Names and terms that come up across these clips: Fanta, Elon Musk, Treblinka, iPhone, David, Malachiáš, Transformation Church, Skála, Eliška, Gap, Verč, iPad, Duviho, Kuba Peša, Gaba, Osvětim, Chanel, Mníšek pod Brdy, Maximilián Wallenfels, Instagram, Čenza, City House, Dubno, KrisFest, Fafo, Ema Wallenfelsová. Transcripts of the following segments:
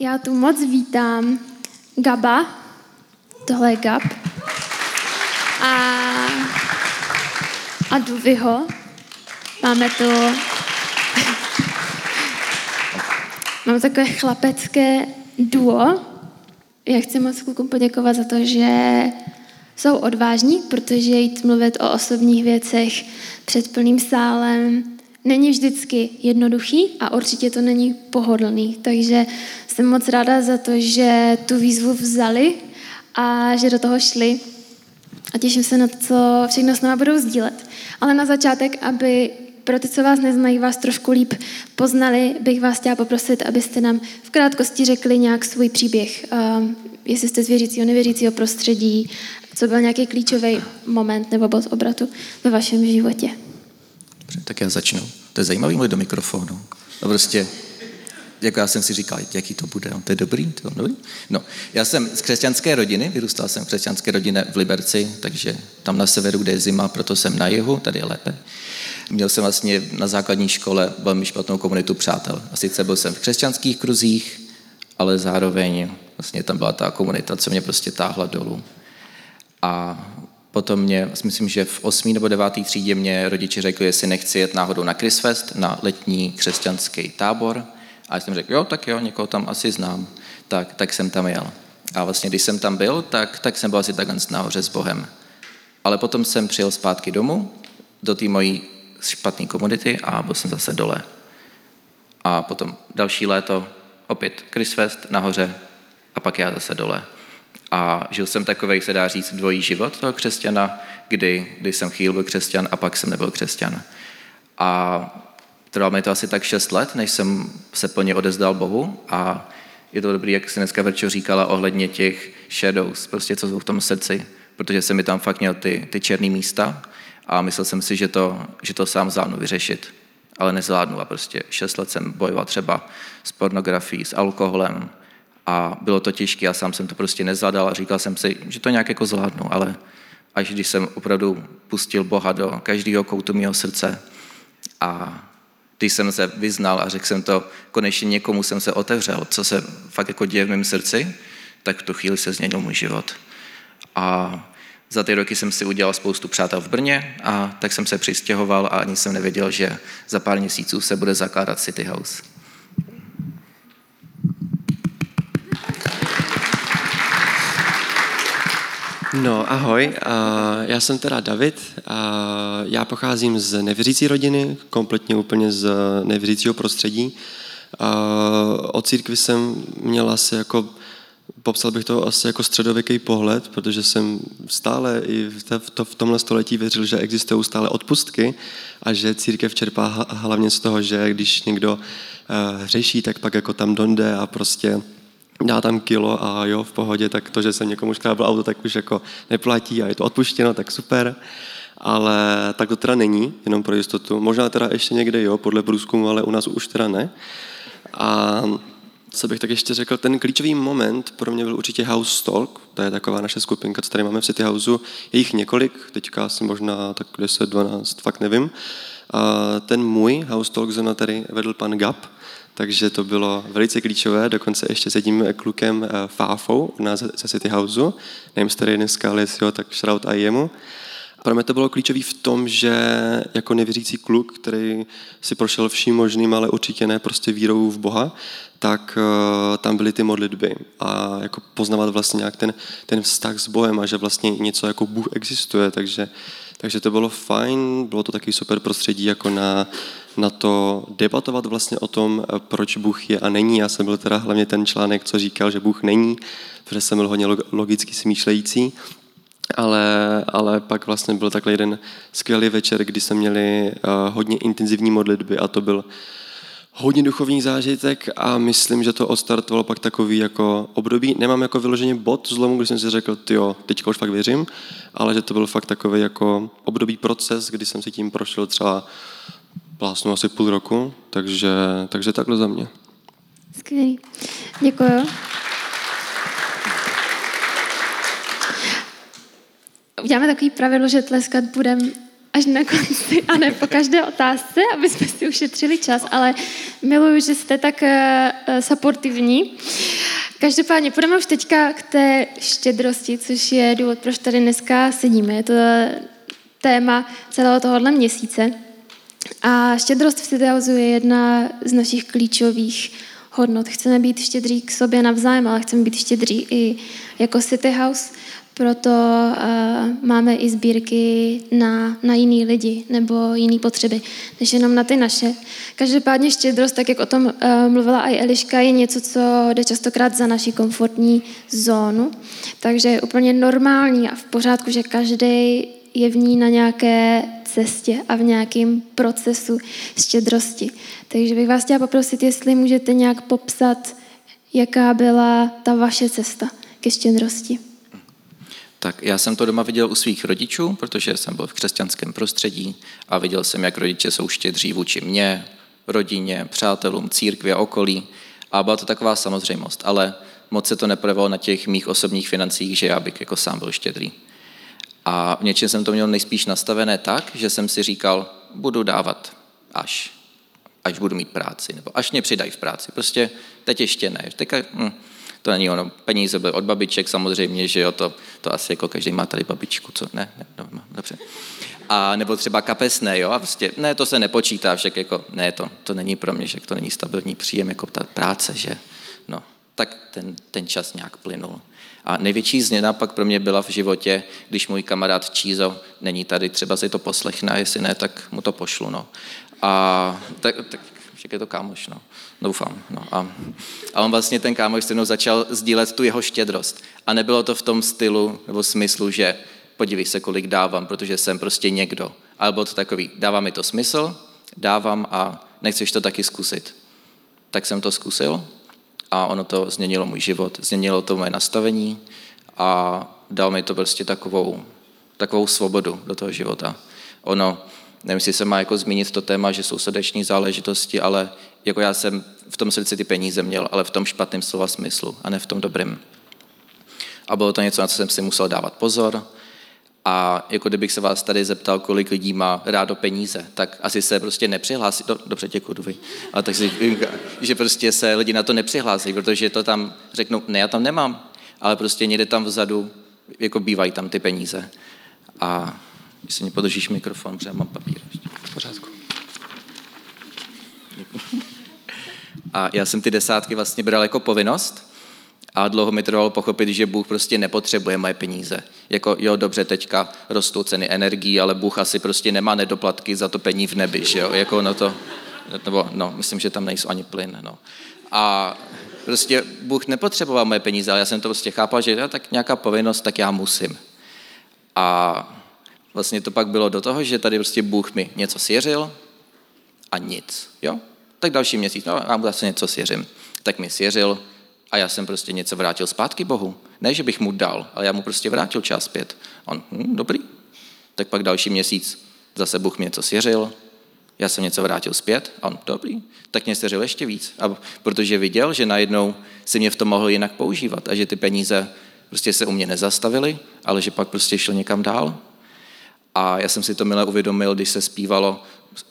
Já tu moc vítám Gaba, tohle je Gap, a Duviho. Mám takové chlapecké duo. Já chci moc klukům poděkovat za to, že jsou odvážní, protože jít mluvit o osobních věcech před plným sálem není vždycky jednoduchý a určitě to není pohodlný. Takže jsem moc ráda za to, že tu výzvu vzali a že do toho šli. A těším se na to, co všechno s náma budou sdílet. Ale na začátek, aby pro ty, co vás neznají, vás trošku líp poznali, bych vás chtěla poprosit, abyste nám v krátkosti řekli nějak svůj příběh. Jestli jste z věřícího, nevěřícího prostředí, co byl nějaký klíčový moment nebo bod obratu ve vašem životě. Dobře, tak já začnu. To je zajímavý mluvit do mikrofonu. No prostě, jako já jsem si říkal, jaký to bude, to je dobrý, to je dobrý. No, já jsem z křesťanské rodiny, vyrůstal jsem v křesťanské rodině v Liberci, takže tam na severu, kde je zima, proto jsem na jihu, tady je lépe. Měl jsem vlastně na základní škole velmi špatnou komunitu přátel. A sice byl jsem v křesťanských kruzích, ale zároveň vlastně tam byla ta komunita, co mě prostě táhla dolů. A potom mě, myslím, že v 8. nebo 9. třídě mě rodiče řekli, jestli nechci jet náhodou na KrisFest, na letní křesťanský tábor. A já jsem řekl, jo, tak jo, někoho tam asi znám. Tak jsem tam jel. A vlastně, když jsem tam byl, tak jsem byl asi takhle nahoře s Bohem. Ale potom jsem přijel zpátky domů, do té mojí špatné komunity a byl jsem zase dole. A potom další léto, opět KrisFest nahoře a pak já zase dole. A žil jsem takovej, se dá říct, dvojí život toho křesťana, kdy jsem chvíli byl křesťan a pak jsem nebyl křesťan. A trvalo mi to asi tak 6 let, než jsem se plně odezdal Bohu a je to dobrý, jak si dneska Verčo říkala ohledně těch shadows, prostě co jsou v tom srdci, protože jsem mi tam fakt měl ty černý místa a myslel jsem si, že to sám zvládnu vyřešit, ale nezvládnu a prostě 6 let jsem bojoval třeba s pornografií, s alkoholem a bylo to těžké a sám jsem to prostě nezvládal a říkal jsem si, že to nějak jako zvládnu, ale až když jsem opravdu pustil Boha do každého koutu mého srdce a když jsem se vyznal a řekl jsem to, konečně někomu jsem se otevřel, co se fakt jako děje v mém srdci, tak v tu chvíli se změnil můj život. A za ty roky jsem si udělal spoustu přátel v Brně a tak jsem se přistěhoval a ani jsem nevěděl, že za pár měsíců se bude zakládat City House. No, ahoj, já jsem teda David, já pocházím z nevěřící rodiny, kompletně úplně z nevěřícího prostředí. Od církvi jsem měl asi jako, popsal bych to asi jako středověký pohled, protože jsem stále i v tomhle století věřil, že existují stále odpustky a že církev čerpá hlavně z toho, že když někdo hřeší, tak pak jako tam donde a prostě dá tam kilo a jo, v pohodě, tak to, že jsem někomu škrábl auto, tak už jako neplatí a je to odpuštěno, tak super. Ale tak to teda není, jenom pro jistotu. Možná teda ještě někde jo, podle průzkumu, ale u nás už teda ne. A co bych tak ještě řekl, ten klíčový moment pro mě byl určitě House Talk, to je taková naše skupinka, co tady máme v City Houseu, je jich několik, teďka asi možná tak 10, 12, fakt nevím. A ten můj House Talk zrovna tady vedl pan Gap, takže to bylo velice klíčové, dokonce ještě s jedním klukem Fafou u nás ze City Houseu, nevím, jestli tady jeden Skála, tak shoutout a jemu. Pro mě to bylo klíčové v tom, že jako nevěřící kluk, který si prošel vším možným, ale určitě ne prostě vírou v Boha, tak tam byly ty modlitby a jako poznávat vlastně nějak ten vztah s Bohem a že vlastně něco jako Bůh existuje, takže to bylo fajn, bylo to taky super prostředí jako na to debatovat vlastně o tom, proč Bůh je a není. Já jsem byl teda hlavně ten článek, co říkal, že Bůh není, protože jsem byl hodně logicky smýšlející, ale pak vlastně byl takhle jeden skvělý večer, kdy jsme měli hodně intenzivní modlitby a to byl hodně duchovní zážitek a myslím, že to odstartovalo pak takový jako období. Nemám jako vyloženě bod zlomu, když jsem si řekl, tyjo, teďka už fakt věřím, ale že to byl fakt takový jako období proces, kdy jsem si tím prošel třeba vlastně asi půl roku, takže takhle za mě. Skvělý. Děkuju. Uděláme takový pravidlo, že tleskat budeme až na konci a ne po každé otázce, aby jsme si ušetřili čas, ale miluji, že jste tak supportivní. Každopádně půjdeme už teďka k té štědrosti, což je důvod, proč tady dneska sedíme. Je to téma celého tohohle měsíce. A štědrost v City House je jedna z našich klíčových hodnot. Chceme být štědří k sobě navzájem, ale chceme být štědří i jako City House. Proto máme i sbírky na jiný lidi nebo jiný potřeby, než jenom na ty naše. Každopádně štědrost, tak jak o tom mluvila i Eliška, je něco, co jde častokrát za naši komfortní zónu. Takže je úplně normální a v pořádku, že každý je v ní na nějaké cestě a v nějakém procesu štědrosti. Takže bych vás chtěla poprosit, jestli můžete nějak popsat, jaká byla ta vaše cesta ke štědrosti. Tak já jsem to doma viděl u svých rodičů, protože jsem byl v křesťanském prostředí a viděl jsem, jak rodiče jsou štědří vůči mně, rodině, přátelům, církvi a okolí. A byla to taková samozřejmost, ale moc se to neprojevalo na těch mých osobních financích, že já bych jako sám byl štědrý. A v něčem jsem to měl nejspíš nastavené tak, že jsem si říkal, budu dávat až budu mít práci, nebo až mě přidají v práci. Prostě teď ještě ne. To není ono. Peníze byly od babiček samozřejmě, že jo, to asi jako každý má tady babičku, co? Ne, dobře. A nebo třeba kapesné, jo, a prostě, ne, to se nepočítá, však jako, ne, to není pro mě, že to není stabilní příjem, jako ta práce, že, no. Tak ten čas nějak plynul. A největší změna pak pro mě byla v životě, když můj kamarád Čízo není tady, třeba si to poslechne, a jestli ne, tak mu to pošlu, no. A tak však je to kámoš, no. Doufám. No. A on vlastně, ten kámoš, se mnou začal sdílet tu jeho štědrost. A nebylo to v tom stylu nebo smyslu, že podívej se, kolik dávám, protože jsem prostě někdo. Ale bylo to takový, dává mi to smysl, dávám a nechceš to taky zkusit. Tak jsem to zkusil a ono to změnilo můj život, změnilo to moje nastavení a dal mi to prostě takovou svobodu do toho života. Ono, nevím, jestli se má jako zmínit to téma, že jsou srdeční záležitosti, ale jako já jsem v tom srdci ty peníze měl, ale v tom špatném slova smyslu a ne v tom dobrém. A bylo to něco, na co jsem si musel dávat pozor. A jako kdybych se vás tady zeptal, kolik lidí má rádo peníze, tak asi se prostě nepřihlásí. Dobře, děkuji, Duvi. A tak si, že prostě se lidi na to nepřihlásí, protože to tam řeknou, ne, já tam nemám, ale prostě někde tam vzadu, jako bývají tam ty peníze. A když se mě podržíš mikrofon, protože mám papír. V pořádku. A já jsem ty desátky vlastně bral jako povinnost a dlouho mi trvalo pochopit, že Bůh prostě nepotřebuje moje peníze. Jako jo, dobře, teďka rostou ceny energií, ale Bůh asi prostě nemá nedoplatky za to pení v nebi, že jo? Jako ono to, nebo no, myslím, že tam nejsou ani plyn, no. A prostě Bůh nepotřeboval moje peníze, ale já jsem to prostě chápal, že jo, tak nějaká povinnost, tak já musím. A vlastně to pak bylo do toho, že tady prostě Bůh mi něco svěřil a nic, jo? Tak další měsíc, no já mu zase něco svěřím. Tak mi svěřil a já jsem prostě něco vrátil zpátky Bohu. Ne, že bych mu dal, ale já mu prostě vrátil část zpět. On, dobrý. Tak pak další měsíc zase Bůh mi něco svěřil, já jsem něco vrátil zpět, on, dobrý. Tak mě svěřil ještě víc, a protože viděl, že najednou si mě v tom mohl jinak používat a že ty peníze prostě se u mě nezastavily, ale že pak prostě šel někam dál. A já jsem si to milé uvědomil, když se zpívalo,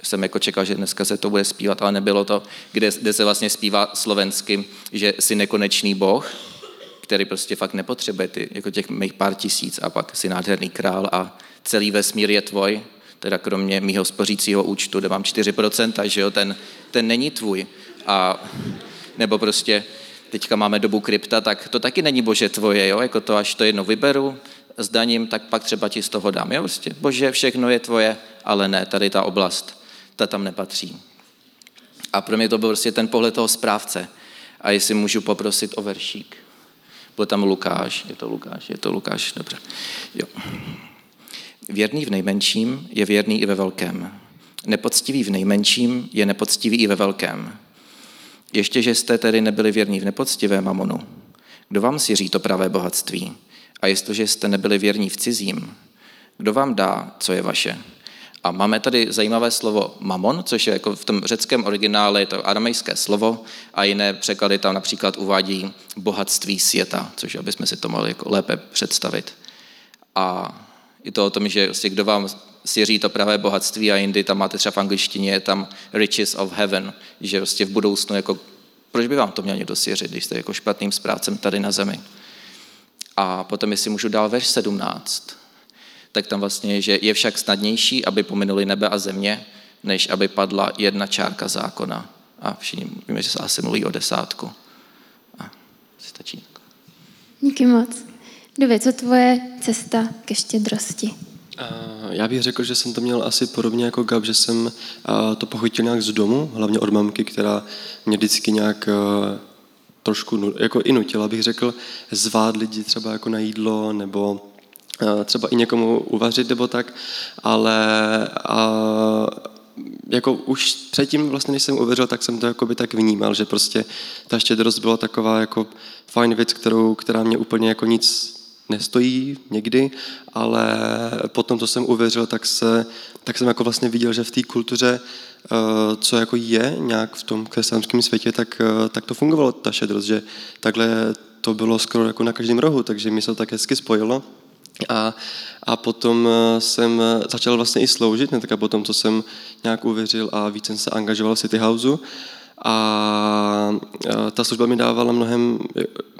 jsem jako čekal, že dneska se to bude zpívat, ale nebylo to, kde se vlastně zpívá slovensky, že jsi nekonečný Bůh, který prostě fakt nepotřebuje ty, jako těch mých pár tisíc a pak jsi nádherný král a celý vesmír je tvoj, teda kromě mýho spořícího účtu, kde mám 4%, že jo, ten není tvůj. A nebo prostě teďka máme dobu krypta, tak to taky není Bože tvoje, jo, jako to až to jedno vyberu, s daním, tak pak třeba ti z toho dám. Jo, prostě, Bože, všechno je tvoje, ale ne, tady ta oblast, ta tam nepatří. A pro mě to byl prostě ten pohled toho správce. A jestli můžu poprosit o veršík. Byl tam Lukáš, je to Lukáš, dobře. Jo. Věrný v nejmenším je věrný i ve velkém. Nepoctivý v nejmenším je nepoctivý i ve velkém. Ještě, že jste tedy nebyli věrní v nepoctivé mamonu. Kdo vám svěří to pravé bohatství? A jestliže jste nebyli věrní v cizím, kdo vám dá, co je vaše? A máme tady zajímavé slovo mamon, což je jako v tom řeckém originále, je to aramejské slovo a jiné překlady tam například uvádí bohatství světa, což abychom si to mohli jako lépe představit. A je to o tom, že kdo vám svěří to pravé bohatství a jindy tam máte třeba v angličtině je tam riches of heaven, že v budoucnu jako Proč by vám to měl někdo svěřit, když jste jako špatným správcem tady na zemi? A potom, jestli můžu dál verš 17, tak tam vlastně, že je však snadnější, aby pominuli nebe a země, než aby padla jedna čárka zákona. A všichni víme, že se asi mluví o 10. A stačí. Díky moc. Duvi, co tvoje cesta ke štědrosti? Já bych řekl, že jsem to měl asi podobně jako Gab, že jsem to pochytil nějak z domu, hlavně od mamky, která mě vždycky nějak trošku jako i nutila, bych řekl, zvát lidi třeba jako na jídlo nebo třeba i někomu uvařit nebo tak, ale jako už předtím, vlastně, než jsem uvěřil, tak jsem to jakoby tak vnímal, že prostě ta štědrost byla taková jako fajn věc, která mě úplně jako nic nestojí někdy, ale potom, co jsem uvěřil, tak jsem jako vlastně viděl, že v té kultuře, co jako je nějak v tom křesťanském světě, tak to fungovalo ta štědrost, že takhle to bylo skoro jako na každém rohu, takže mi se to tak hezky spojilo. A potom jsem začal vlastně i sloužit, ne, tak a potom, co jsem nějak uvěřil a víc jsem se angažoval v City Houseu a ta služba mi dávala mnohem,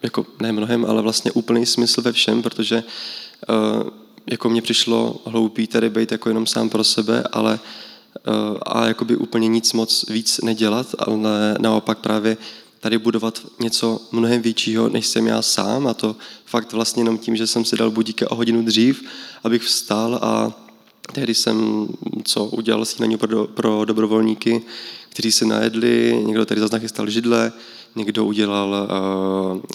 jako ne mnohem, ale vlastně úplný smysl ve všem, protože jako mně přišlo hloupý tady být jako jenom sám pro sebe, ale a jakoby úplně nic moc víc nedělat, ale naopak právě tady budovat něco mnohem většího, než jsem já sám, a to fakt vlastně jenom tím, že jsem si dal budíka o hodinu dřív, abych vstal, a tehdy jsem udělal snídaní pro dobrovolníky, kteří se najedli, někdo tady zase nachystal židle, někdo udělal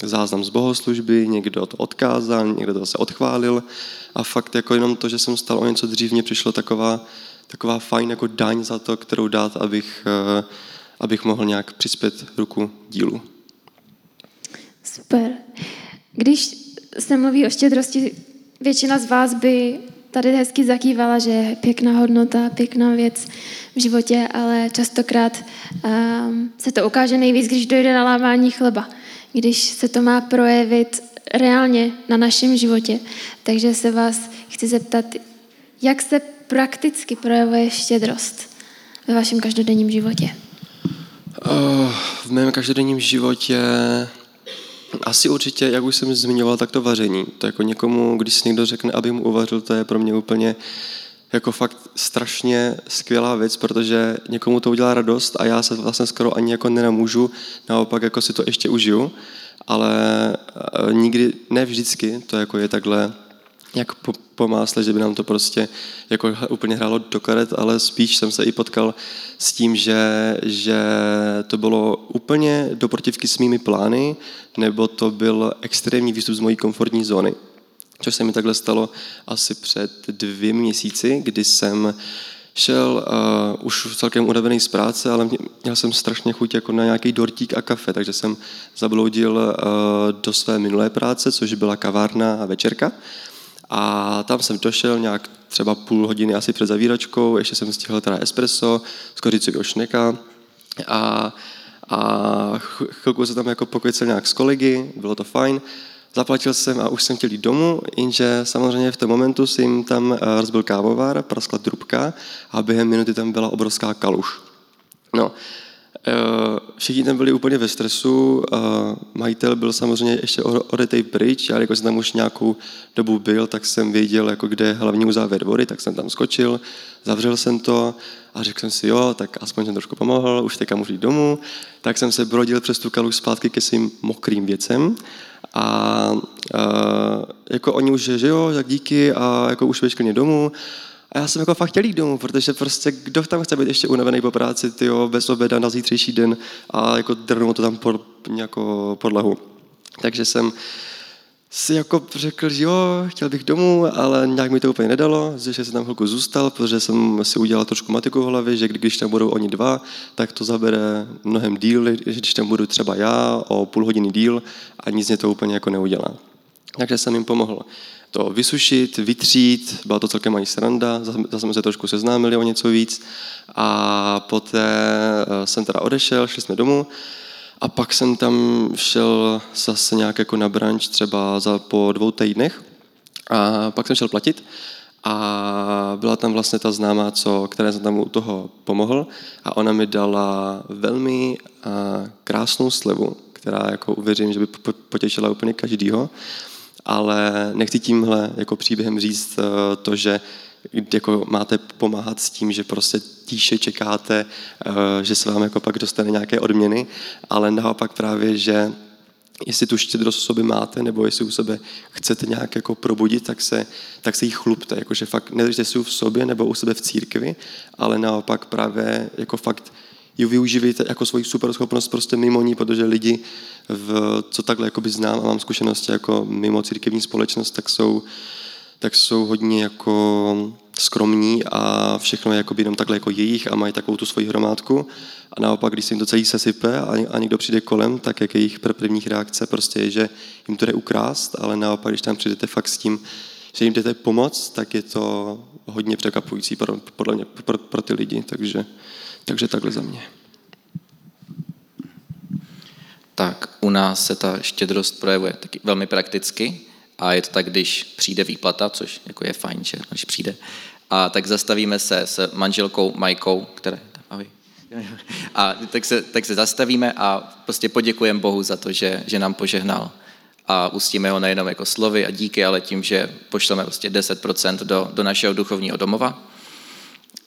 záznam z bohoslužby, někdo to odkázal, někdo to zase odchválil, a fakt jako jenom to, že jsem vstal o něco dřív, mě přišlo taková fajn jako daň za to, kterou dát, abych mohl nějak přispět ruku dílu. Super. Když se mluví o štědrosti, většina z vás by tady hezky zakývala, že je pěkná hodnota, pěkná věc v životě, ale častokrát se to ukáže nejvíc, když dojde na lámání chleba. Když se to má projevit reálně na našem životě. Takže se vás chci zeptat, jak se prakticky projevuje štědrost ve vašem každodenním životě? V mém každodenním životě asi určitě, jak už jsem zmiňoval, tak to vaření. To jako někomu, když si někdo řekne, aby mu uvařil, to je pro mě úplně jako fakt strašně skvělá věc, protože někomu to udělá radost a já se vlastně skoro ani jako nenamůžu, naopak jako si to ještě užiju, ale nikdy, ne vždycky, to jako je takhle jak po másle, že by nám to prostě jako úplně hrálo do karet, ale spíš jsem se i potkal s tím, že to bylo úplně do protivky s mými plány, nebo to byl extrémní výstup z mojí komfortní zóny. Což se mi takhle stalo asi před 2 měsíci, kdy jsem šel už celkem unavený z práce, ale měl jsem strašně chuť jako na nějaký dortík a kafe, takže jsem zabloudil do své minulé práce, což byla kavárna a večerka. A tam jsem došel nějak třeba půl hodiny asi před zavíračkou, ještě jsem stihl teda espresso z kořicového šneka a chvilku se tam jako pokecel nějak s kolegy, bylo to fajn. Zaplatil jsem a už jsem chtěl jít domů, jenže samozřejmě v tom momentu jsem tam rozbil kávovar, praskla trubka a během minuty tam byla obrovská kaluž. No, všichni tam byli úplně ve stresu, majitel byl samozřejmě ještě odetej pryč, ale jako jsem tam už nějakou dobu byl, tak jsem věděl, jako kde je hlavní uzávěr vody, tak jsem tam skočil, zavřel jsem to a řekl jsem si, jo, tak aspoň jsem trošku pomohl, už teďka můžu jít domů, tak jsem se brodil přes tu kaluž zpátky ke svým mokrým věcem a jako oni už, že jo, tak díky a jako už vešklně domů. A já jsem jako fakt chtěl jít domů, protože prostě kdo tam chce být ještě unavený po práci, tyjo, bez oběda na zítřejší den a jako drnou to tam jako podlahu. Takže jsem si jako řekl, že jo, chtěl bych domů, ale nějak mi to úplně nedalo, že jsem tam chvilku zůstal, protože jsem si udělal trošku matiku v hlavě, že když tam budou oni dva, tak to zabere mnohem díl, že když tam budu třeba já o půl hodiny díl a nic mě to úplně jako neudělá. Takže jsem jim pomohl to vysušit, vytřít, byla to celkem ani sranda, zase jsme se trošku seznámili o něco víc a poté jsem teda odešel, šli jsme domů a pak jsem tam šel zase nějak jako na brunch třeba po 2 týdnech a pak jsem šel platit A byla tam vlastně ta známá, které jsem tam u toho pomohl, a ona mi dala velmi krásnou slevu, která jako uvěřím, že by potěšila úplně každýho, ale nechci tímhle jako příběhem říct to, že jako máte pomáhat s tím, že prostě tíše čekáte, že se vám jako pak dostane nějaké odměny, ale naopak právě, že jestli tu štědrost u sobě máte, nebo jestli u sebe chcete nějak jako probudit, tak se jí chlubte. Jakože fakt nedržte si ji v sobě nebo u sebe v církvi, ale naopak právě jako fakt ji využívejte jako svoji superschopnost prostě mimo ní, protože lidi, co takhle jakoby znám a mám zkušenosti jako mimo církevní společnost, tak jsou hodně jako skromní a všechno je jako jenom takhle jako jejich a mají takovou tu svoji hromádku, a naopak, když se jim to celý sesype a někdo přijde kolem, tak jak jejich prvních reakce prostě je, že jim to jde ukrást, ale naopak, když tam přijdete fakt s tím, že jim jdete pomoct, tak je to hodně překvapující podle mě pro ty lidi, takže takhle za mě. Tak u nás se ta štědrost projevuje taky velmi prakticky. A je to tak, když přijde výplata, což jako je fajn, že když přijde. A tak zastavíme se s manželkou Majkou, které... Ahoj. A tak se zastavíme a prostě poděkujeme Bohu za to, že nám požehnal. A ustíme ho nejenom jako slovy a díky, ale tím, že pošleme prostě 10% do našeho duchovního domova.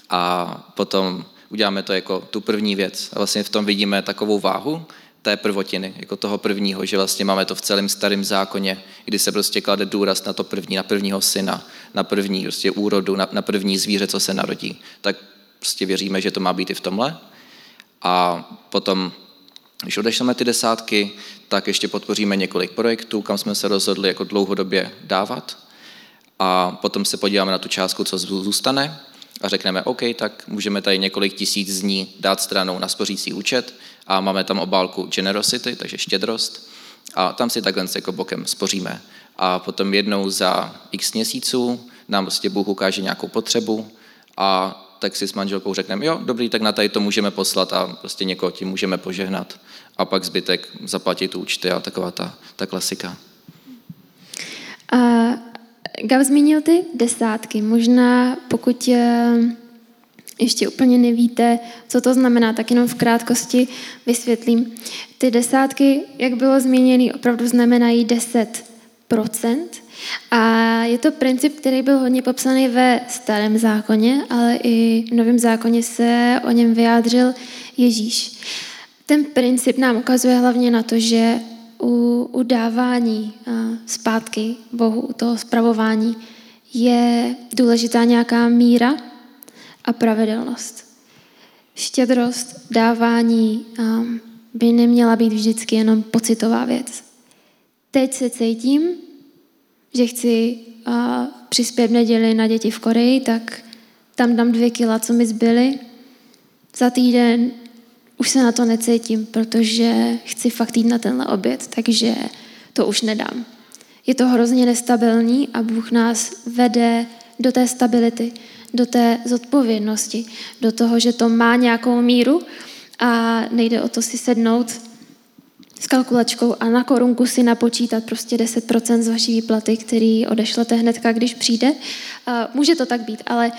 A potom uděláme to jako tu první věc. A vlastně v tom vidíme takovou váhu té prvotiny, jako toho prvního, že vlastně máme to v celém starém zákoně, kdy se prostě klade důraz na to první, na prvního syna, na první prostě úrodu, na první zvíře, co se narodí. Tak prostě věříme, že to má být i v tomhle. A potom, když odešleme ty desátky, tak ještě podpoříme několik projektů, kam jsme se rozhodli jako dlouhodobě dávat. A potom se podíváme na tu částku, co zůstane, a řekneme, OK, tak můžeme tady několik tisíc z ní dát stranou na spořící účet a máme tam obálku generosity, takže štědrost, a tam si takhle jako bokem spoříme. A potom jednou za x měsíců nám prostě Bůh ukáže nějakou potřebu a tak si s manželkou řekneme, jo, dobrý, tak na tady to můžeme poslat a prostě někoho tím můžeme požehnat. A pak zbytek zaplatit účty a taková ta klasika. Gab zmínil ty desátky. Možná pokud ještě úplně nevíte, co to znamená, tak jenom v krátkosti vysvětlím. Ty desátky, jak bylo zmíněno, opravdu znamenají 10%. A je to princip, který byl hodně popsaný ve Starém zákoně, ale i v Novém zákoně se o něm vyjádřil Ježíš. Ten princip nám ukazuje hlavně na to, že u dávání zpátky Bohu, u toho spravování, je důležitá nějaká míra a pravidelnost. Štědrost, dávání by neměla být vždycky jenom pocitová věc. Teď se cítím, že chci přispět v neděli na děti v Koreji, tak tam dám 2 kila, co mi zbyly. Za týden už se na to necítím, protože chci fakt jít na tenhle oběd, takže to už nedám. Je to hrozně nestabilní a Bůh nás vede do té stability, do té zodpovědnosti, do toho, že to má nějakou míru a nejde o to si sednout s kalkulačkou a na korunku si napočítat prostě 10% z vaší výplaty, který odešlete hnedka, když přijde. Může to tak být, ale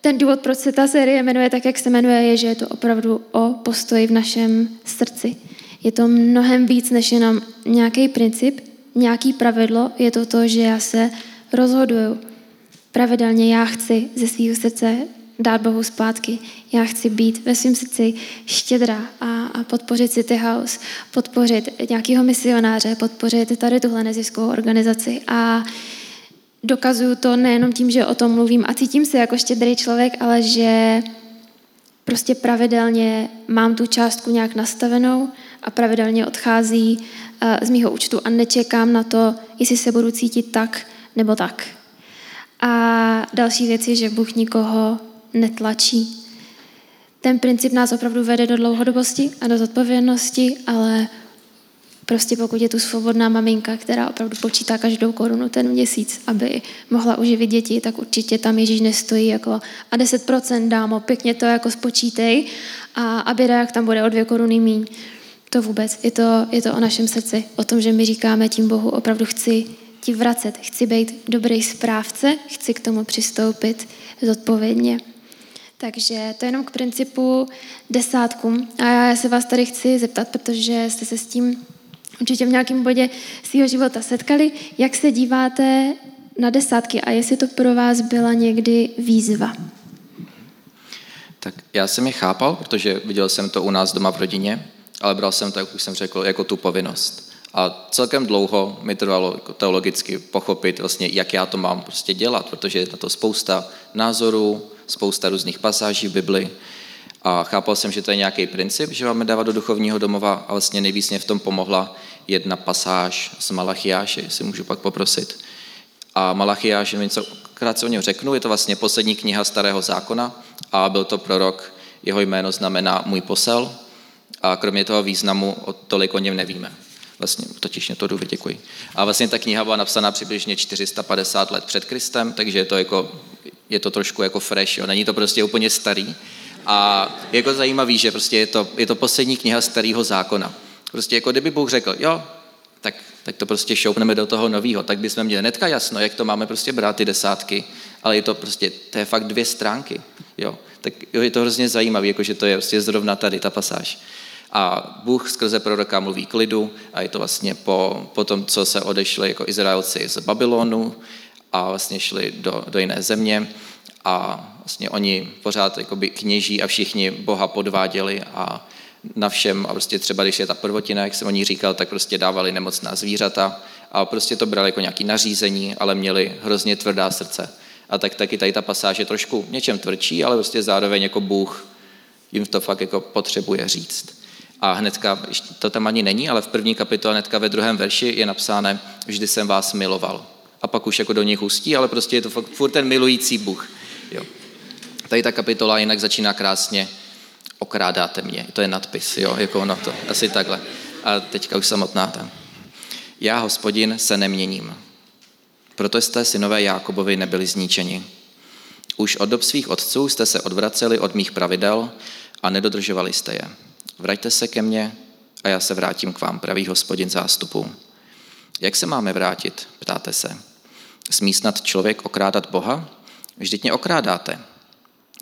ten důvod, proč se ta série jmenuje tak, jak se jmenuje, je, že je to opravdu o postoji v našem srdci. Je to mnohem víc, než jenom nějaký princip, nějaký pravidlo. Je to to, že já se rozhoduju. Pravidelně já chci ze svého srdce dát Bohu zpátky. Já chci být ve svém srdci štědrá a podpořit City House, podpořit nějakého misionáře, podpořit tady tuhle neziskovou organizaci. A dokazuju to nejenom tím, že o tom mluvím a cítím se jako štědrý člověk, ale že prostě pravidelně mám tu částku nějak nastavenou a pravidelně odchází z mýho účtu a nečekám na to, jestli se budu cítit tak nebo tak. A další věc je, že Bůh nikoho netlačí. Ten princip nás opravdu vede do dlouhodobosti a do zodpovědnosti, ale prostě pokud je tu svobodná maminka, která opravdu počítá každou korunu ten měsíc, aby mohla uživit děti, tak určitě tam Ježíš nestojí jako a 10% dámo, pěkně to jako spočítej a aby jak tam bude o 2 koruny míň. To vůbec. Je to o našem srdci, o tom, že my říkáme tím Bohu, opravdu chci ti vracet. Chci být dobrý správce, chci k tomu přistoupit zodpovědně. Takže to je jenom k principu desátkům. A já se vás tady chci zeptat, protože jste se s tím určitě v nějakém bodě svého života setkali, jak se díváte na desátky a jestli to pro vás byla někdy výzva. Tak já jsem je chápal, protože viděl jsem to u nás doma v rodině, ale bral jsem to, jak už jsem řekl, jako tu povinnost. A celkem dlouho mi trvalo jako teologicky pochopit, vlastně, jak já to mám prostě dělat, protože je na to spousta názorů, spousta různých pasáží v Bibli. A chápal jsem, že to je nějaký princip, že máme dávat do duchovního domova a vlastně nejvíc mě v tom pomohla jedna pasáž z Malachiáše, jestli můžu pak poprosit. A Malachiáš, něco krátce o něm řeknu, je to vlastně poslední kniha Starého zákona a byl to prorok, jeho jméno znamená můj posel a kromě toho významu tolik o něm nevíme. Vlastně, totiž mě to Duvi, děkuji. A vlastně ta kniha byla napsaná přibližně 450 let před Kristem, takže je to trošku jako fresh, jo. Není to prostě úplně starý. A je jako zajímavý, že prostě je to poslední kniha Starého zákona. Prostě jako kdyby Bůh řekl, jo, tak to prostě šoupneme do toho novýho, tak bychom měli netka jasno, jak to máme prostě brát ty desátky, ale je to prostě, to je fakt 2 stránky, jo. Tak jo, je to hrozně zajímavý, jakože to je prostě zrovna tady ta pasáž. A Bůh skrze proroka mluví k lidu a je to vlastně po tom, co se odešli jako Izraelci z Babylonu a vlastně šli do jiné země a vlastně oni pořád jakoby kněží a všichni Boha podváděli a na všem a prostě třeba, když je ta prvotina, jak jsem o ní říkal, tak prostě dávali nemocná zvířata a prostě to brali jako nějaké nařízení, ale měli hrozně tvrdá srdce. A tak taky tady ta pasáž je trošku něčem tvrdší, ale prostě zároveň jako Bůh jim to fakt jako potřebuje říct. A hnedka, to tam ani není, ale v 1. kapitole hnedka ve 2. verši je napsáno, vždy jsem vás miloval. A pak už jako do nich ústí, ale prostě je to furt ten milující Bůh. Jo. Tady ta kapitola jinak začíná krásně, okrádáte mě, to je nadpis, jo, jako ono to, asi takhle. A teďka už samotná tam. Já, Hospodin, se neměním, proto jste synové Jákobovi nebyli zničeni. Už od dob svých otců jste se odvraceli od mých pravidel a nedodržovali jste je. Vraťte se ke mně a já se vrátím k vám, pravý Hospodin zástupů. Jak se máme vrátit, ptáte se. Smí snad člověk okrádat Boha? Vždyť mě okrádáte.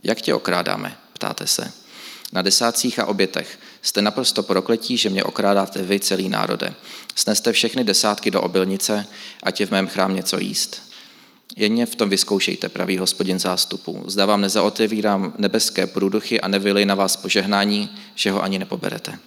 Jak tě okrádáme, ptáte se. Na desátcích a obětech jste naprosto prokletí, že mě okrádáte vy, celý národe. Sneste všechny desátky do obilnice, ať je v mém chrám něco jíst. Jen mě v tom vyzkoušejte, pravý Hospodin zástupů. Zda vám nezaotevírám nebeské průduchy a nevylej na vás požehnání, že ho ani nepoberete.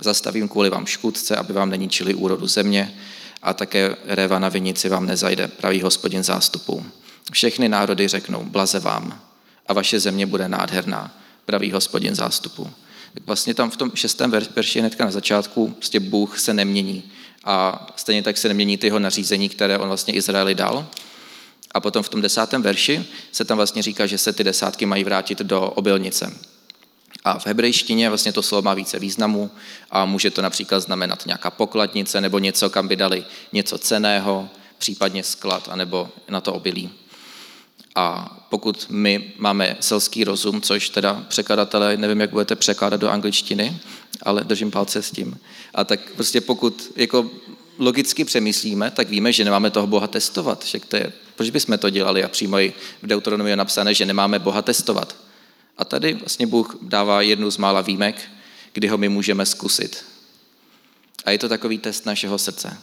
Zastavím kvůli vám škůdce, aby vám neničili úrodu země a také réva na vinici vám nezajde, pravý Hospodin zástupů. Všechny národy řeknou, blaze vám a vaše země bude nádherná, pravý Hospodin zástupů. Tak vlastně tam v tom 6. verši hnedka na začátku prostě Bůh se nemění a stejně tak se nemění ty jeho nařízení, které on vlastně Izraeli dal. A potom v tom 10. verši se tam vlastně říká, že se ty desátky mají vrátit do obilnice. A v hebrejštině vlastně to slovo má více významů a může to například znamenat nějaká pokladnice nebo něco, kam by dali něco cenného, případně sklad anebo na to obilí. A pokud my máme selský rozum, což teda překladatelé, nevím, jak budete překládat do angličtiny, ale držím palce s tím. A tak prostě pokud jako logicky přemyslíme, tak víme, že nemáme toho Boha testovat. Proč bychom to dělali? A přímo i v Deuteronomii je napsané, že nemáme Boha testovat. A tady vlastně Bůh dává jednu z mála výjimek, kdy ho my můžeme zkusit. A je to takový test našeho srdce.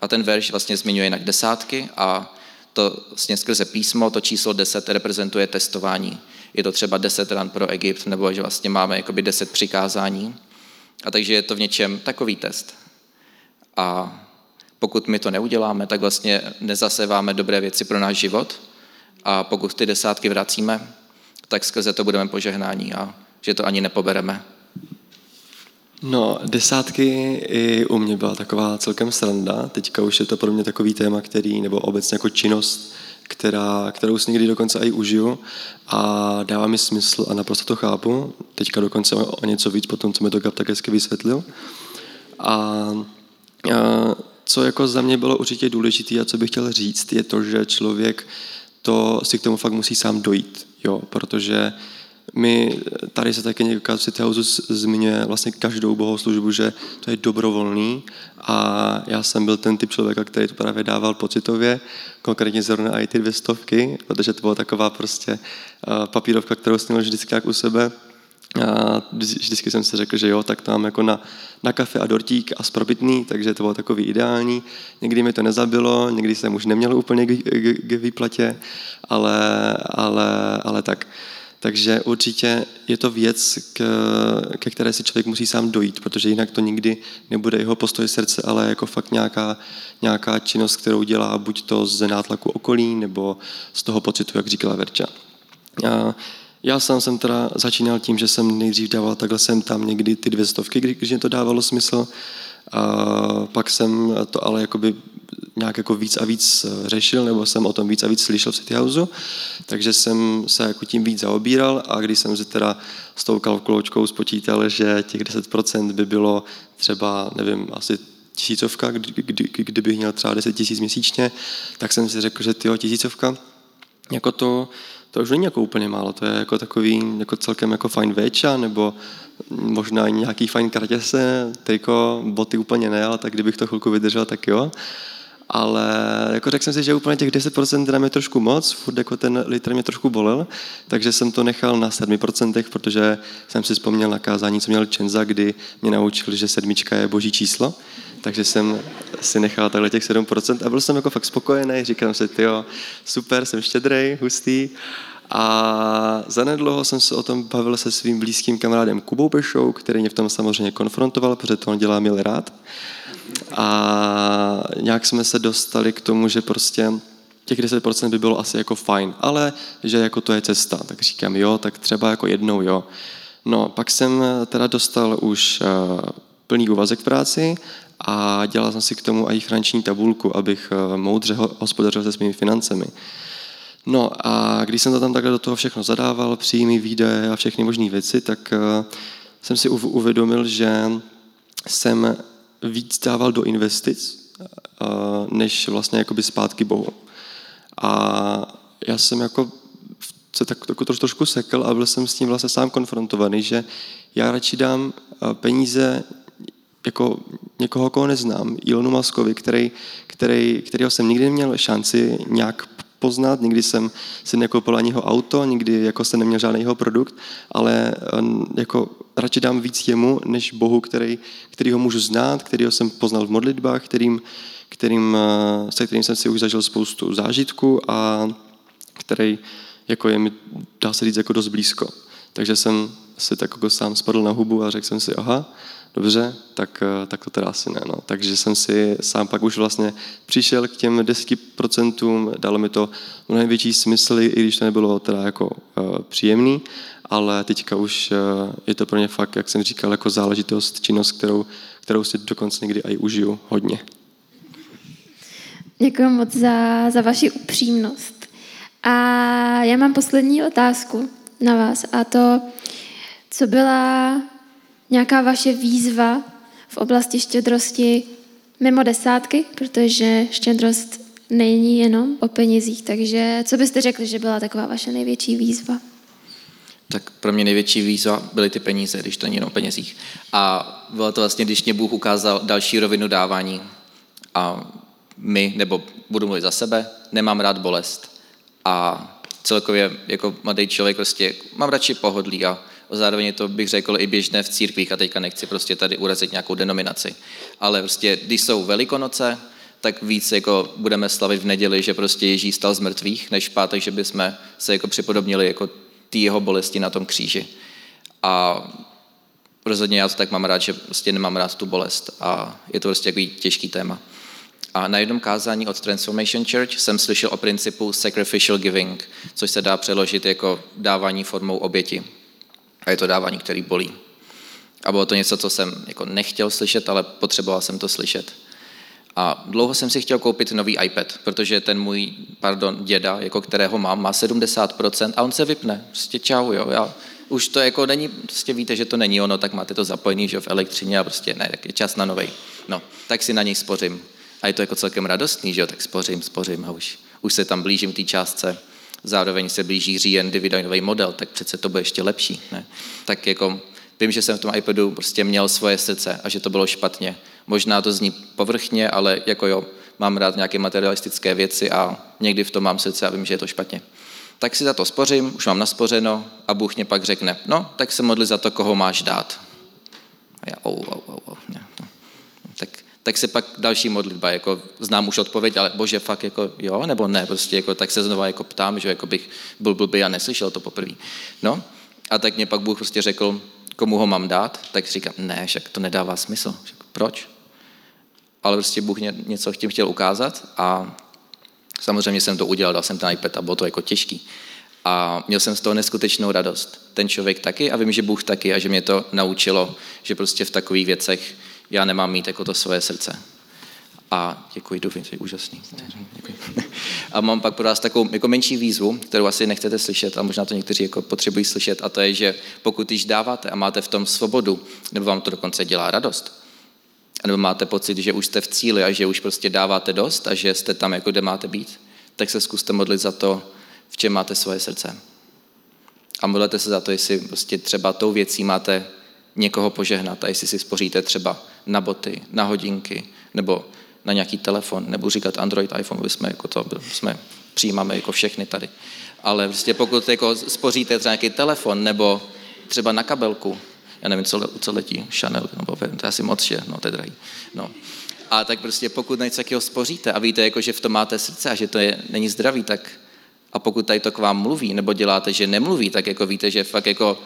A ten verš vlastně zmiňuje jinak desátky a to vlastně skrze písmo, to číslo 10 reprezentuje testování. Je to třeba 10 ran pro Egypt, nebo že vlastně máme jakoby 10 přikázání. A takže je to v něčem takový test. A pokud my to neuděláme, tak vlastně nezaseváme dobré věci pro náš život. A pokud ty desátky vracíme, tak skrze to budeme požehnání a že to ani nepobereme. No, desátky i u mě byla taková celkem sranda. Teďka už je to pro mě takový téma, nebo obecně jako činnost, kterou si někdy dokonce i užiju a dává mi smysl a naprosto to chápu. Teďka dokonce o něco víc potom, co mi to Gap tak hezky vysvětlil. A co jako za mě bylo určitě důležité a co bych chtěl říct, je to, že člověk si k tomu fakt musí sám dojít, jo, protože My tady se taky několikrát v City House zmiňuje vlastně každou bohoslužbu, že to je dobrovolný a já jsem byl ten typ člověka, který to právě dával pocitově, konkrétně zrovna i ty 200, protože to byla taková prostě papírovka, kterou jsem měl vždycky jak u sebe. A vždycky jsem si řekl, že jo, tak to mám jako na kafe a dortík a sprobytný, takže to bylo takový ideální. Někdy mi to nezabilo, někdy jsem už neměl úplně k výplatě, ale tak. Takže určitě je to věc, ke které si člověk musí sám dojít, protože jinak to nikdy nebude jeho postoj srdce, ale jako fakt nějaká činnost, kterou dělá buď to z nátlaku okolí, nebo z toho pocitu, jak říkala Verča. Já sám jsem teda začínal tím, že jsem nejdřív dával, takhle jsem tam někdy ty 200, když mi to dávalo smysl. A pak jsem to ale jakoby nějak jako víc a víc řešil, nebo jsem o tom víc a víc slyšel v City Houseu, takže jsem se jako tím víc zaobíral a když jsem se teda s tou kalkuločkou spočítal, že těch 10% by bylo třeba, nevím, asi 1000, kdybych měl třeba 10 000 měsíčně, tak jsem si řekl, že tyjo, 1000, jako to už není jako úplně málo, to je jako takový jako celkem jako fajn véča, nebo možná nějaký fajn kratěse, triko, boty úplně ne, ale tak kdybych to chvilku vydržel, tak jo. Ale jako řekl jsem si, že úplně těch 10% mě trošku moc, furt jako ten litr mě trošku bolel, takže jsem to nechal na 7%, protože jsem si vzpomněl na kázání, co měl Čenza, kdy mě naučil, že 7 je boží číslo, takže jsem si nechal takhle těch 7% a byl jsem jako fakt spokojený, říkám si, tyjo, super, jsem štědrej, hustý. A zanedlouho jsem se o tom bavil se svým blízkým kamarádem Kubou Pešou, který mě v tom samozřejmě konfrontoval, protože to on dělá milý rád. A nějak jsme se dostali k tomu, že prostě těch 10% by bylo asi jako fajn, ale že jako to je cesta. Tak říkám jo, tak třeba jako jednou jo. No, pak jsem teda dostal už plný úvazek v práci a dělal jsem si k tomu i finanční tabulku, abych moudře hospodařil se svými financemi. No a když jsem to tam takhle do toho všechno zadával, příjmy, výdaje a všechny možné věci, tak jsem si uvědomil, že jsem víc dával do investic, než vlastně jakoby zpátky Bohu. A já jsem jako se tak trošku sekl a byl jsem s tím vlastně sám konfrontovaný, že já radši dám peníze jako někoho, koho neznám, Elonu Muskovi, kterého jsem nikdy neměl šanci nějak poznat, nikdy jsem si nekoupil ani jeho auto, nikdy jako jsem neměl žádný jeho produkt, ale jako radši dám víc jemu, než Bohu, který ho můžu znát, kterýho jsem poznal v modlitbách, se kterým jsem si už zažil spoustu zážitků a který jako je mi, dá se říct, jako dost blízko. Takže jsem si tak jako sám spadl na hubu a řekl jsem si, aha, dobře, tak to teda asi ne. No. Takže jsem si sám pak už vlastně přišel k těm 10%, dalo mi to mnohem větší smysl, i když to nebylo teda jako příjemný, ale teďka už je to pro mě fakt, jak jsem říkal, jako záležitost, činnost, kterou si dokonce někdy i užiju hodně. Děkuji moc za vaši upřímnost. A já mám poslední otázku na vás a to, co byla nějaká vaše výzva v oblasti štědrosti mimo 10, protože štědrost není jenom o penězích, takže co byste řekli, že byla taková vaše největší výzva? Tak pro mě největší výzva byly ty peníze, když to není jenom o penězích. A bylo to vlastně, když mě Bůh ukázal další rovinu dávání a my, nebo budu mluvit za sebe, nemám rád bolest a celkově jako mladý člověk prostě mám radši pohodlí a zároveň to bych řekl i běžné v církvích a teďka nechci prostě tady urazit nějakou denominaci. Ale prostě, když jsou Velikonoce, tak víc jako budeme slavit v neděli, že prostě Ježíš stal z mrtvých, než v pátek, že bychom se jako připodobnili jako ty jeho bolesti na tom kříži. A rozhodně já to tak mám rád, že prostě nemám rád tu bolest a je to prostě jako těžký téma. A na jednom kázání od Transformation Church jsem slyšel o principu sacrificial giving, což se dá přeložit jako dávání formou oběti. A je to dávání, který bolí. A bylo to něco, co jsem jako nechtěl slyšet, ale potřeboval jsem to slyšet. A dlouho jsem si chtěl koupit nový iPad, protože ten můj, děda, jako kterého mám, má 70% a on se vypne. Prostě čau, jo. Už to jako není, prostě víte, že to není ono, tak máte to zapojený, že v elektřině a prostě ne, tak je čas na novej. No, tak si na něj spořím. A je to jako celkem radostný, že jo, tak spořím a už se tam blížím té částce. zároveň se blíží říjen dividendový model, tak přece to bude ještě lepší, ne? Tak jako vím, že jsem v tom iPadu prostě měl svoje srdce a že to bylo špatně. Možná to zní povrchně, ale jako jo, mám rád nějaké materialistické věci a někdy v tom mám srdce a vím, že je to špatně. Tak si za to spořím, už mám naspořeno a Bůh mě pak řekne, no, tak se modli za to, koho máš dát. A já, tak se pak další modlitba, jako znám už odpověď, ale bože, fakt jako jo, nebo ne, prostě jako tak se znova jako ptám, že jako bych byl blbý a neslyšel to poprvé. No, a tak mě pak Bůh prostě řekl, komu ho mám dát, tak říkám, ne, však to nedává smysl, řekl, proč? Ale prostě Bůh něco tím chtěl ukázat a samozřejmě jsem to udělal, dal jsem ten iPad a bylo to jako těžký. A měl jsem z toho neskutečnou radost. Ten člověk taky a vím, že Bůh taky a že mě to naučilo, že prostě v takových věcech já nemám mít jako to svoje srdce. A děkuji, Duvi, to je úžasný. Děkuji. A mám pak pro vás takovou jako menší výzvu, kterou asi nechcete slyšet a možná to někteří jako potřebují slyšet a to je, že pokud již dáváte a máte v tom svobodu, nebo vám to dokonce dělá radost, nebo máte pocit, že už jste v cíli a že už prostě dáváte dost a že jste tam, jako kde máte být, tak se zkuste modlit za to, v čem máte svoje srdce. A modlete se za to, jestli prostě třeba tou věcí máte někoho požehnat a jestli si spoříte třeba na boty, na hodinky, nebo na nějaký telefon, nebo říkat Android, iPhone, jsme přijímáme jako všechny tady. Ale prostě pokud jako spoříte třeba nějaký telefon, nebo třeba na kabelku, já nevím, co letí, Chanel, nebo to asi moc, že, no to je drahý, no. A tak prostě pokud něco takového spoříte a víte, jako, že v tom máte srdce a že to je, není zdravý, tak a pokud tady to k vám mluví, nebo děláte, že nemluví, tak jako víte, že fakt jako,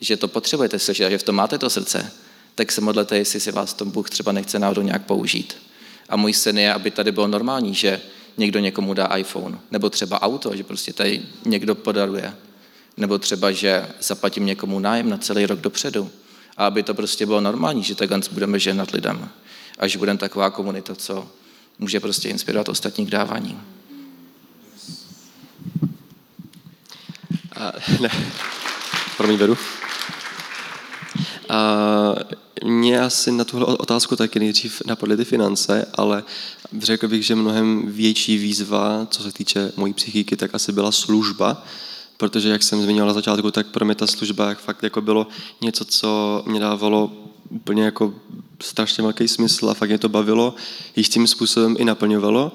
že to potřebujete slyšet a že v tom máte to srdce, tak se modlete, jestli si vás tom Bůh třeba nechce náhodou nějak použít. A můj sen je, aby tady bylo normální, že někdo někomu dá iPhone, nebo třeba auto, že prostě tady někdo podaruje, nebo třeba, že zaplatím někomu nájem na celý rok dopředu. A aby to prostě bylo normální, že takhle budeme ženat lidem. A že budeme taková komunita, co může prostě inspirovat ostatní k dávání. Mě asi na tuhle otázku taky nejdřív napadly ty finance, ale řekl bych, že mnohem větší výzva, co se týče mojí psychiky, tak asi byla služba, protože jak jsem zmiňoval na začátku, tak pro mě ta služba fakt jako bylo něco, co mě dávalo úplně jako strašně velký smysl a fakt mě to bavilo, jistým způsobem i naplňovalo.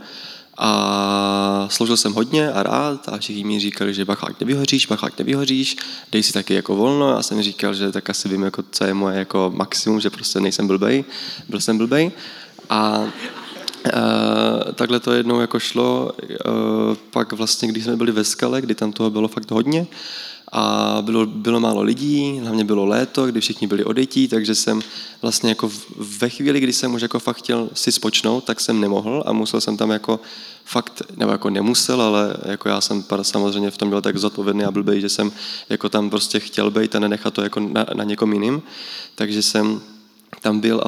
A sloužil jsem hodně a rád a všichni mi říkali, že bachák nevyhoříš, dej si taky jako volno a jsem říkal, že tak asi vím, jako, co je moje jako maximum, že prostě nejsem blbej, byl jsem blbej a takhle to jednou jako šlo, pak vlastně, když jsme byli ve Skale, kdy tam toho bylo fakt hodně a bylo málo lidí, hlavně bylo léto, kdy všichni byli odjetí, takže jsem vlastně jako ve chvíli, kdy jsem už jako fakt chtěl si spočnout, tak jsem nemohl a musel jsem tam jako fakt, nebo jako nemusel, ale jako já jsem samozřejmě v tom byl tak zodpovědný a blbej, že jsem jako tam prostě chtěl být a nenechat to jako na někom jiným, takže jsem tam byl.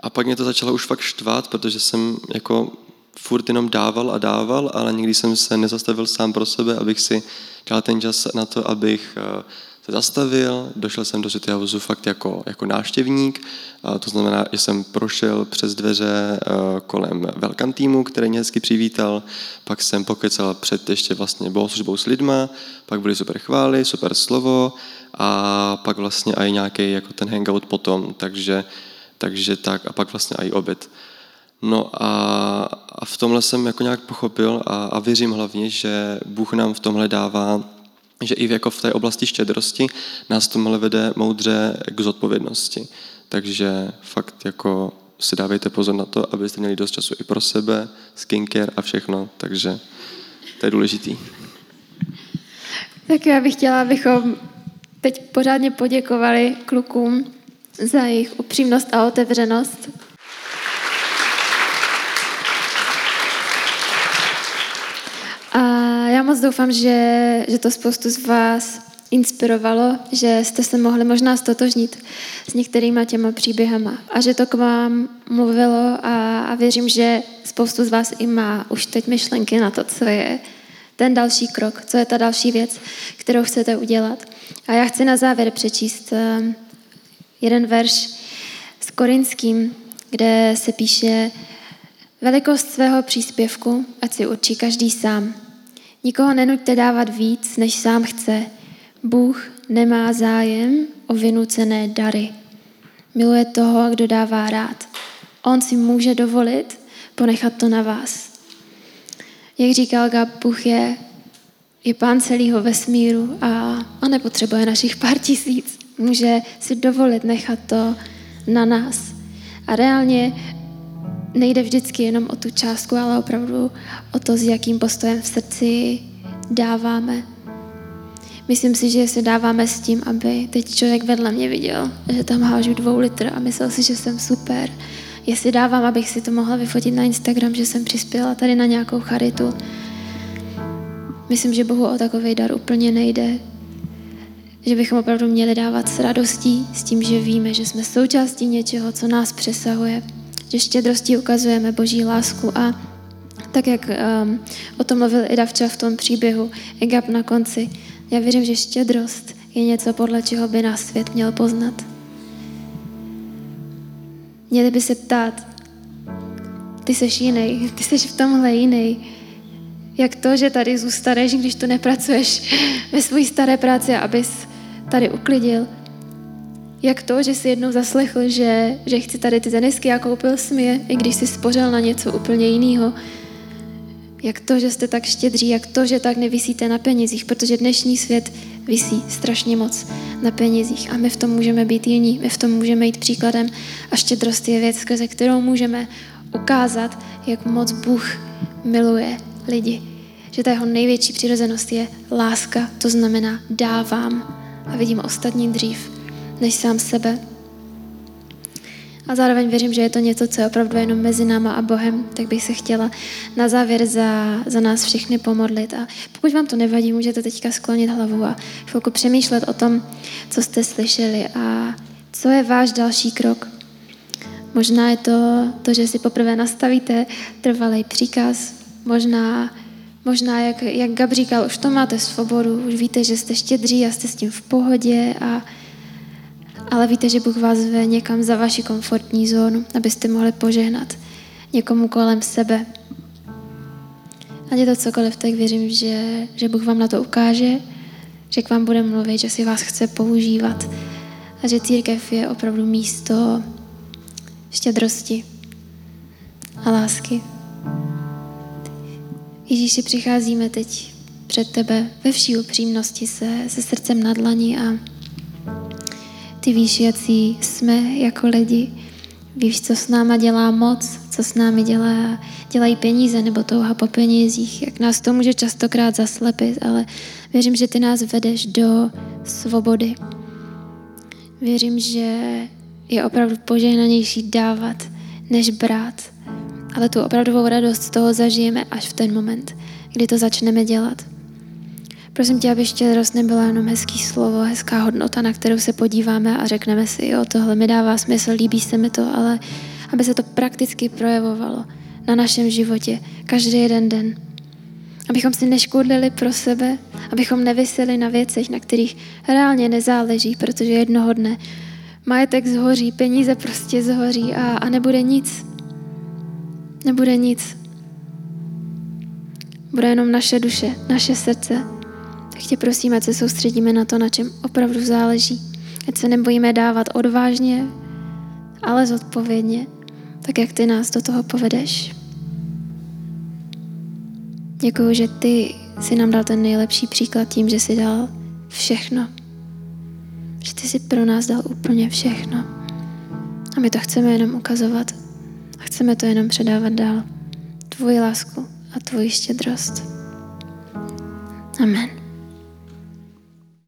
A pak mě to začalo už fakt štvát, protože jsem jako furt jenom dával, ale nikdy jsem se nezastavil sám pro sebe, abych si dal ten čas na to, abych se zastavil. Došel jsem do City Houseu fakt jako návštěvník, to znamená, že jsem prošel přes dveře kolem welcome týmu, který mě hezky přivítal, pak jsem pokecal před ještě vlastně bohoslužbou s lidma, pak byly super chvály, super slovo a pak vlastně i nějaký jako ten hangout potom, takže tak a pak vlastně i oběd. No a v tomhle jsem jako nějak pochopil a věřím hlavně, že Bůh nám v tomhle dává, že i jako v té oblasti štědrosti nás tomhle vede moudře k zodpovědnosti. Takže fakt jako si dávejte pozor na to, abyste měli dost času i pro sebe, skincare a všechno, takže to je důležitý. Tak já bych chtěla, abychom teď pořádně poděkovali klukům za jejich upřímnost a otevřenost. A já moc doufám, že to spoustu z vás inspirovalo, že jste se mohli možná stotožnit s některýma těma příběhama a že to k vám mluvilo a věřím, že spoustu z vás i má už teď myšlenky na to, co je ten další krok, co je ta další věc, kterou chcete udělat. A já chci na závěr přečíst jeden verš s Korinským, kde se píše velikost svého příspěvku, ať si určí každý sám. Nikoho nenuďte dávat víc, než sám chce. Bůh nemá zájem o vynucené dary. Miluje toho, kdo dává rád. On si může dovolit ponechat to na vás. Jak říkal Gab, Bůh je pán celého vesmíru a nepotřebuje našich pár tisíc. Může si dovolit nechat to na nás. A reálně nejde vždycky jenom o tu částku, ale opravdu o to, s jakým postojem v srdci dáváme. Myslím si, že se dáváme s tím, aby teď člověk vedle mě viděl, že tam hážu 2 litry a myslel si, že jsem super. Jestli dávám, abych si to mohla vyfotit na Instagram, že jsem přispěla tady na nějakou charitu. Myslím, že Bohu o takovej dar úplně nejde. Že bychom opravdu měli dávat s radostí, s tím, že víme, že jsme součástí něčeho, co nás přesahuje. Že štědrostí ukazujeme Boží lásku a tak, jak o tom mluvil i Davča v tom příběhu, i Gab na konci, já věřím, že štědrost je něco, podle čeho by nás svět měl poznat. Měli by se ptát, ty seš jinej, ty seš v tomhle jinej. Jak to, že tady zůstaneš, když tu nepracuješ ve své staré práci, abys tady uklidil. Jak to, že si jednou zaslechl, že chci tady ty tenisky a koupil jsi je, i když jsi spořil na něco úplně jiného. Jak to, že jste tak štědří, jak to, že tak nevisíte na penězích, protože dnešní svět visí strašně moc na penězích a my v tom můžeme být jiní, my v tom můžeme jít příkladem a štědrost je věc, skrze kterou můžeme ukázat, jak moc Bůh miluje lidi. Že ta jeho největší přirozenost je láska, to znamená dávám a vidím ostatní dřív než sám sebe. A zároveň věřím, že je to něco, co je opravdu jenom mezi náma a Bohem, tak bych se chtěla na závěr za nás všechny pomodlit. A pokud vám to nevadí, můžete teďka sklonit hlavu a chvilku přemýšlet o tom, co jste slyšeli a co je váš další krok. Možná je to, že si poprvé nastavíte trvalý příkaz, možná jak Gab říkal, už to máte svobodu, už víte, že jste štědří a jste s tím v pohodě ale víte, že Bůh vás zve někam za vaši komfortní zónu, abyste mohli požehnat někomu kolem sebe. Ať je to cokoliv, tak věřím, že Bůh vám na to ukáže, že k vám bude mluvit, že si vás chce používat a že církev je opravdu místo štědrosti a lásky. Ježíši, přicházíme teď před tebe ve vší upřímnosti se srdcem na dlani a ty víš, jaký jsme jako lidi. Víš, co s náma dělá moc, co s námi dělají peníze nebo touha po penězích, jak nás to může častokrát zaslepit, ale věřím, že ty nás vedeš do svobody. Věřím, že je opravdu požehnanější dávat, než brát. Ale tu opravdovou radost z toho zažijeme až v ten moment, kdy to začneme dělat. Prosím tě, aby štědrost nebyla jenom hezký slovo, hezká hodnota, na kterou se podíváme a řekneme si, jo, tohle mi dává smysl, líbí se mi to, ale aby se to prakticky projevovalo na našem životě, každý jeden den. Abychom si neškodlili pro sebe, abychom nevyseli na věcech, na kterých reálně nezáleží, protože jednoho dne majetek zhoří, peníze prostě zhoří a nebude nic. Nebude nic. Bude jenom naše duše, naše srdce. Tak tě prosím, ať se soustředíme na to, na čem opravdu záleží. Ať se nebojíme dávat odvážně, ale zodpovědně, tak jak ty nás do toho povedeš. Děkuju, že ty si nám dal ten nejlepší příklad tím, že jsi dal všechno. Že ty jsi pro nás dal úplně všechno. A my to chceme jenom ukazovat. A chceme to jenom předávat dál. Tvoji lásku a tvoji štědrost. Amen.